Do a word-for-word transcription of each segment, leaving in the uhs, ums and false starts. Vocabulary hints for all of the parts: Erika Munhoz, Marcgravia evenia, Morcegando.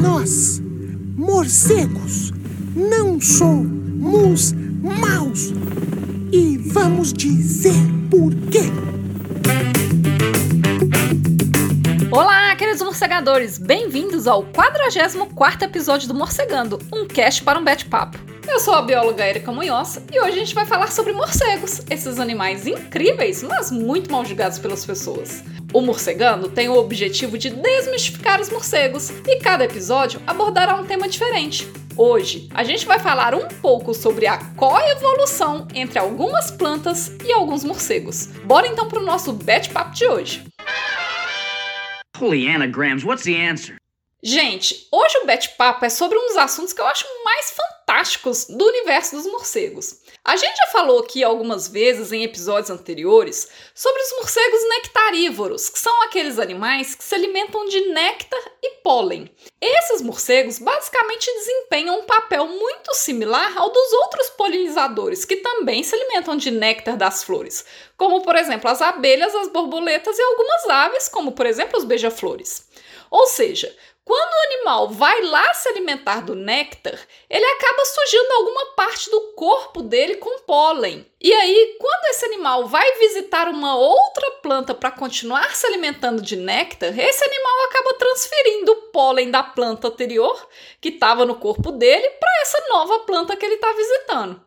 Nós, morcegos, não somos maus. E vamos dizer por quê. Olá, queridos morcegadores! Bem-vindos ao quadragésimo quarto episódio do Morcegando, um cast para um bate-papo. Eu sou a bióloga Erika Munhoz e hoje a gente vai falar sobre morcegos, esses animais incríveis, mas muito mal julgados pelas pessoas. O Morcegando tem o objetivo de desmistificar os morcegos e cada episódio abordará um tema diferente. Hoje, a gente vai falar um pouco sobre a coevolução entre algumas plantas e alguns morcegos. Bora então para o nosso bate-papo de hoje. Holy anagrams, what's the answer? Gente, hoje o bate-papo é sobre um dos assuntos que eu acho mais fantásticos do universo dos morcegos. A gente já falou aqui algumas vezes em episódios anteriores sobre os morcegos nectarívoros, que são aqueles animais que se alimentam de néctar e pólen. Esses morcegos basicamente desempenham um papel muito similar ao dos outros polinizadores, que também se alimentam de néctar das flores, como por exemplo as abelhas, as borboletas e algumas aves, como por exemplo os beija-flores. Ou seja, quando o animal vai lá se alimentar do néctar, ele acaba sujando alguma parte do corpo dele com pólen. E aí, quando esse animal vai visitar uma outra planta para continuar se alimentando de néctar, esse animal acaba transferindo o pólen da planta anterior, que estava no corpo dele, para essa nova planta que ele está visitando.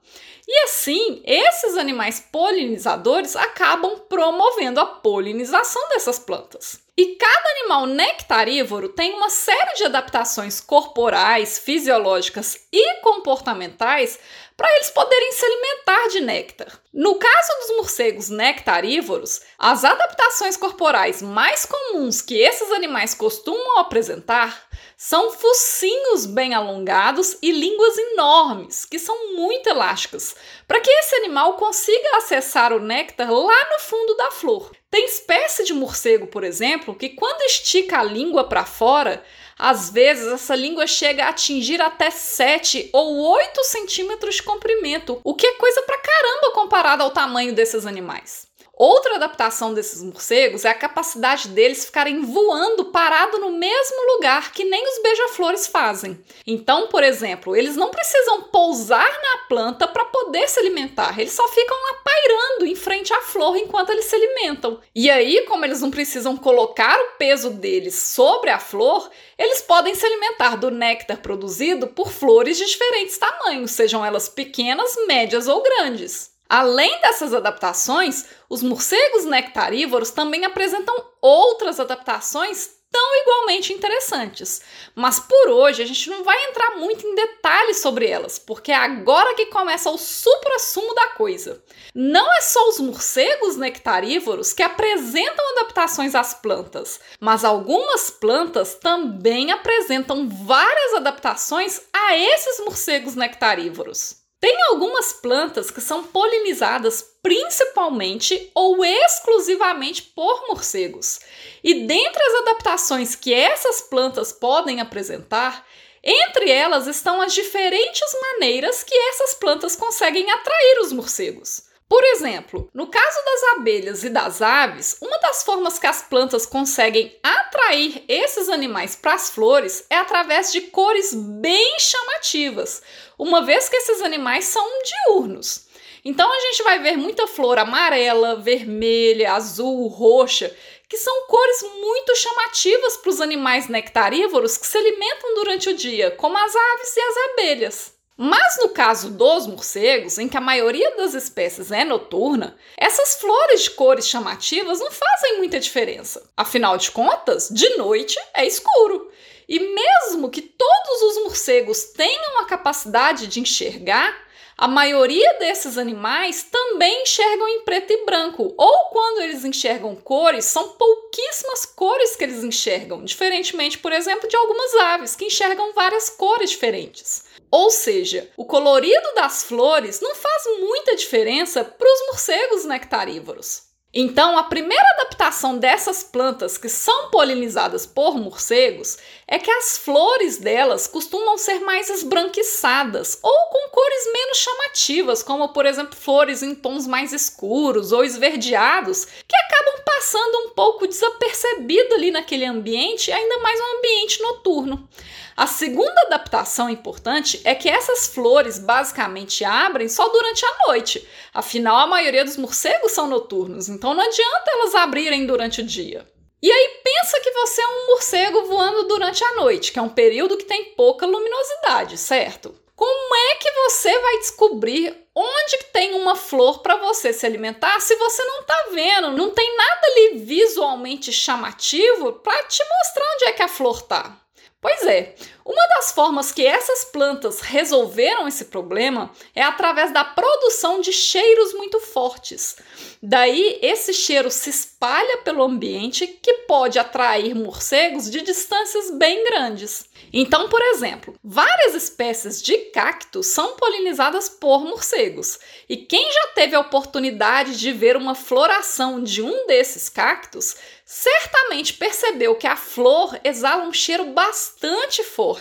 E assim, esses animais polinizadores acabam promovendo a polinização dessas plantas. E cada animal nectarívoro tem uma série de adaptações corporais, fisiológicas e comportamentais para eles poderem se alimentar de néctar. No caso dos morcegos nectarívoros, as adaptações corporais mais comuns que esses animais costumam apresentar são focinhos bem alongados e línguas enormes, que são muito elásticas, para que esse animal consiga acessar o néctar lá no fundo da flor. Tem espécie de morcego, por exemplo, que quando estica a língua para fora, às vezes essa língua chega a atingir até sete ou oito centímetros de comprimento, o que é coisa pra caramba comparado ao tamanho desses animais. Outra adaptação desses morcegos é a capacidade deles ficarem voando parado no mesmo lugar, que nem os beija-flores fazem. Então, por exemplo, eles não precisam pousar na planta para poder se alimentar, eles só ficam lá pairando em frente à flor enquanto eles se alimentam. E aí, como eles não precisam colocar o peso deles sobre a flor, eles podem se alimentar do néctar produzido por flores de diferentes tamanhos, sejam elas pequenas, médias ou grandes. Além dessas adaptações, os morcegos nectarívoros também apresentam outras adaptações tão igualmente interessantes. Mas por hoje a gente não vai entrar muito em detalhes sobre elas, porque é agora que começa o suprassumo da coisa. Não é só os morcegos nectarívoros que apresentam adaptações às plantas, mas algumas plantas também apresentam várias adaptações a esses morcegos nectarívoros. Tem algumas plantas que são polinizadas principalmente ou exclusivamente por morcegos. E dentre as adaptações que essas plantas podem apresentar, entre elas estão as diferentes maneiras que essas plantas conseguem atrair os morcegos. Por exemplo, no caso das abelhas e das aves, uma das formas que as plantas conseguem atrair esses animais para as flores é através de cores bem chamativas, uma vez que esses animais são diurnos. Então a gente vai ver muita flor amarela, vermelha, azul, roxa, que são cores muito chamativas para os animais nectarívoros que se alimentam durante o dia, como as aves e as abelhas. Mas no caso dos morcegos, em que a maioria das espécies é noturna, essas flores de cores chamativas não fazem muita diferença. Afinal de contas, de noite é escuro. E mesmo que todos os morcegos tenham a capacidade de enxergar, a maioria desses animais também enxergam em preto e branco, ou quando eles enxergam cores, são pouquíssimas cores que eles enxergam, diferentemente, por exemplo, de algumas aves, que enxergam várias cores diferentes. Ou seja, o colorido das flores não faz muita diferença para os morcegos nectarívoros. Então, a primeira adaptação dessas plantas que são polinizadas por morcegos é que as flores delas costumam ser mais esbranquiçadas ou com cores menos chamativas, como, por exemplo, flores em tons mais escuros ou esverdeados, que acabam passando um pouco desapercebido ali naquele ambiente, ainda mais um ambiente noturno. A segunda adaptação importante é que essas flores basicamente abrem só durante a noite. Afinal, a maioria dos morcegos são noturnos, então não adianta elas abrirem durante o dia. E aí pensa que você é um morcego voando durante a noite, que é um período que tem pouca luminosidade, certo? Como é que você vai descobrir onde tem uma flor para você se alimentar se você não tá vendo? Não tem nada ali visualmente chamativo para te mostrar onde é que a flor tá. Pois é, uma das formas que essas plantas resolveram esse problema é através da produção de cheiros muito fortes. Daí, esse cheiro se espalha pelo ambiente, que pode atrair morcegos de distâncias bem grandes. Então, por exemplo, várias espécies de cactos são polinizadas por morcegos. E quem já teve a oportunidade de ver uma floração de um desses cactos, certamente percebeu que a flor exala um cheiro bastante forte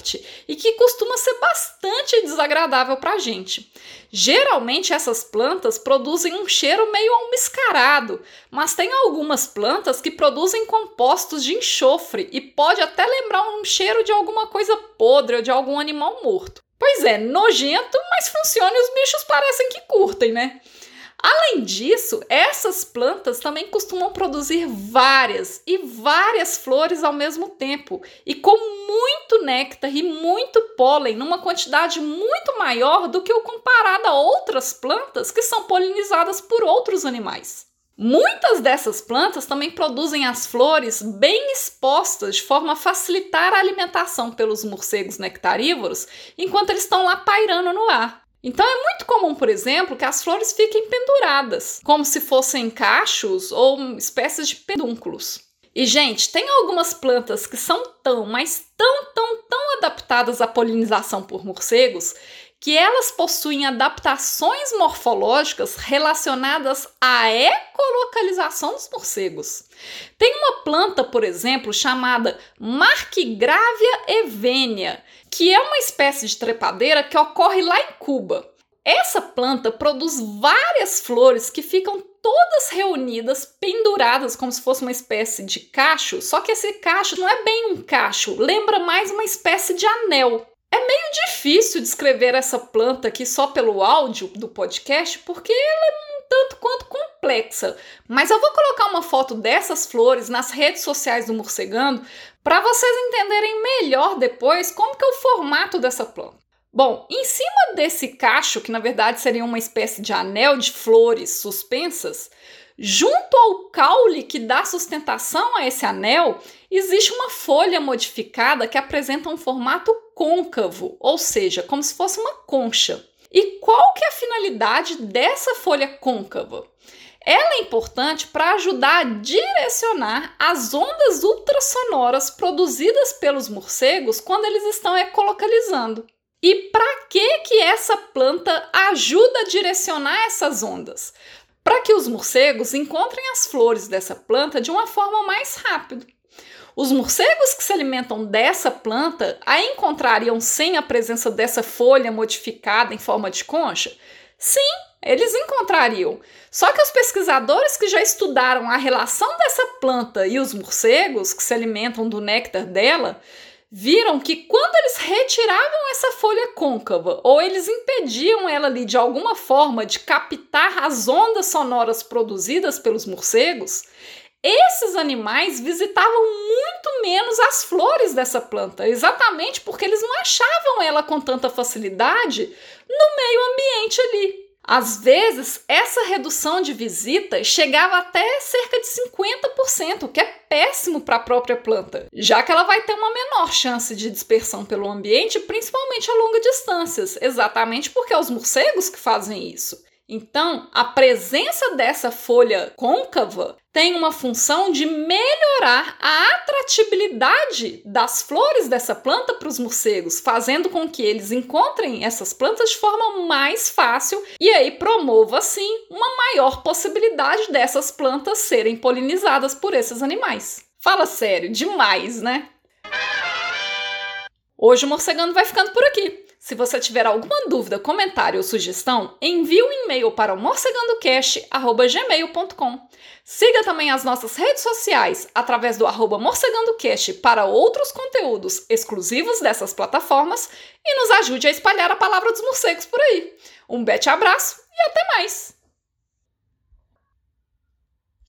e que costuma ser bastante desagradável para a gente. Geralmente essas plantas produzem um cheiro meio almiscarado, mas tem algumas plantas que produzem compostos de enxofre e pode até lembrar um cheiro de alguma coisa podre ou de algum animal morto. Pois é, nojento, mas funciona e os bichos parecem que curtem, né? Além disso, essas plantas também costumam produzir várias e várias flores ao mesmo tempo e com muito néctar e muito pólen numa quantidade muito maior do que o comparado a outras plantas que são polinizadas por outros animais. Muitas dessas plantas também produzem as flores bem expostas de forma a facilitar a alimentação pelos morcegos nectarívoros enquanto eles estão lá pairando no ar. Então é muito comum, por exemplo, que as flores fiquem penduradas, como se fossem cachos ou espécies de pedúnculos. E, gente, tem algumas plantas que são tão, mas tão, tão, tão adaptadas à polinização por morcegos que elas possuem adaptações morfológicas relacionadas à ecolocalização dos morcegos. Tem uma planta, por exemplo, chamada Marcgravia evenia, que é uma espécie de trepadeira que ocorre lá em Cuba. Essa planta produz várias flores que ficam todas reunidas, penduradas, como se fosse uma espécie de cacho, só que esse cacho não é bem um cacho, lembra mais uma espécie de anel. É meio difícil descrever essa planta aqui só pelo áudio do podcast, porque ela é um tanto quanto complexa. Mas eu vou colocar uma foto dessas flores nas redes sociais do Morcegando para vocês entenderem melhor depois como que é o formato dessa planta. Bom, em cima desse cacho, que na verdade seria uma espécie de anel de flores suspensas, junto ao caule que dá sustentação a esse anel, existe uma folha modificada que apresenta um formato côncavo, ou seja, como se fosse uma concha. E qual que é a finalidade dessa folha côncava? Ela é importante para ajudar a direcionar as ondas ultrassonoras produzidas pelos morcegos quando eles estão ecolocalizando. E para que que essa planta ajuda a direcionar essas ondas? Para que os morcegos encontrem as flores dessa planta de uma forma mais rápida. Os morcegos que se alimentam dessa planta a encontrariam sem a presença dessa folha modificada em forma de concha? Sim, eles encontrariam. Só que os pesquisadores que já estudaram a relação dessa planta e os morcegos que se alimentam do néctar dela viram que quando eles retiravam essa folha côncava ou eles impediam ela ali de alguma forma de captar as ondas sonoras produzidas pelos morcegos, esses animais visitavam muito menos as flores dessa planta, exatamente porque eles não achavam ela com tanta facilidade no meio ambiente ali. Às vezes, essa redução de visita chegava até cerca de cinquenta por cento, o que é péssimo para a própria planta, já que ela vai ter uma menor chance de dispersão pelo ambiente, principalmente a longas distâncias, exatamente porque é os morcegos que fazem isso. Então, a presença dessa folha côncava tem uma função de melhorar a atratibilidade das flores dessa planta para os morcegos, fazendo com que eles encontrem essas plantas de forma mais fácil e aí promova, assim, uma maior possibilidade dessas plantas serem polinizadas por esses animais. Fala sério, demais, né? Hoje o Morcegando vai ficando por aqui. Se você tiver alguma dúvida, comentário ou sugestão, envie um e-mail para morcegandocast arroba gmail ponto com. Siga também as nossas redes sociais através do arroba morcegandocast para outros conteúdos exclusivos dessas plataformas e nos ajude a espalhar a palavra dos morcegos por aí. Um bete abraço e até mais!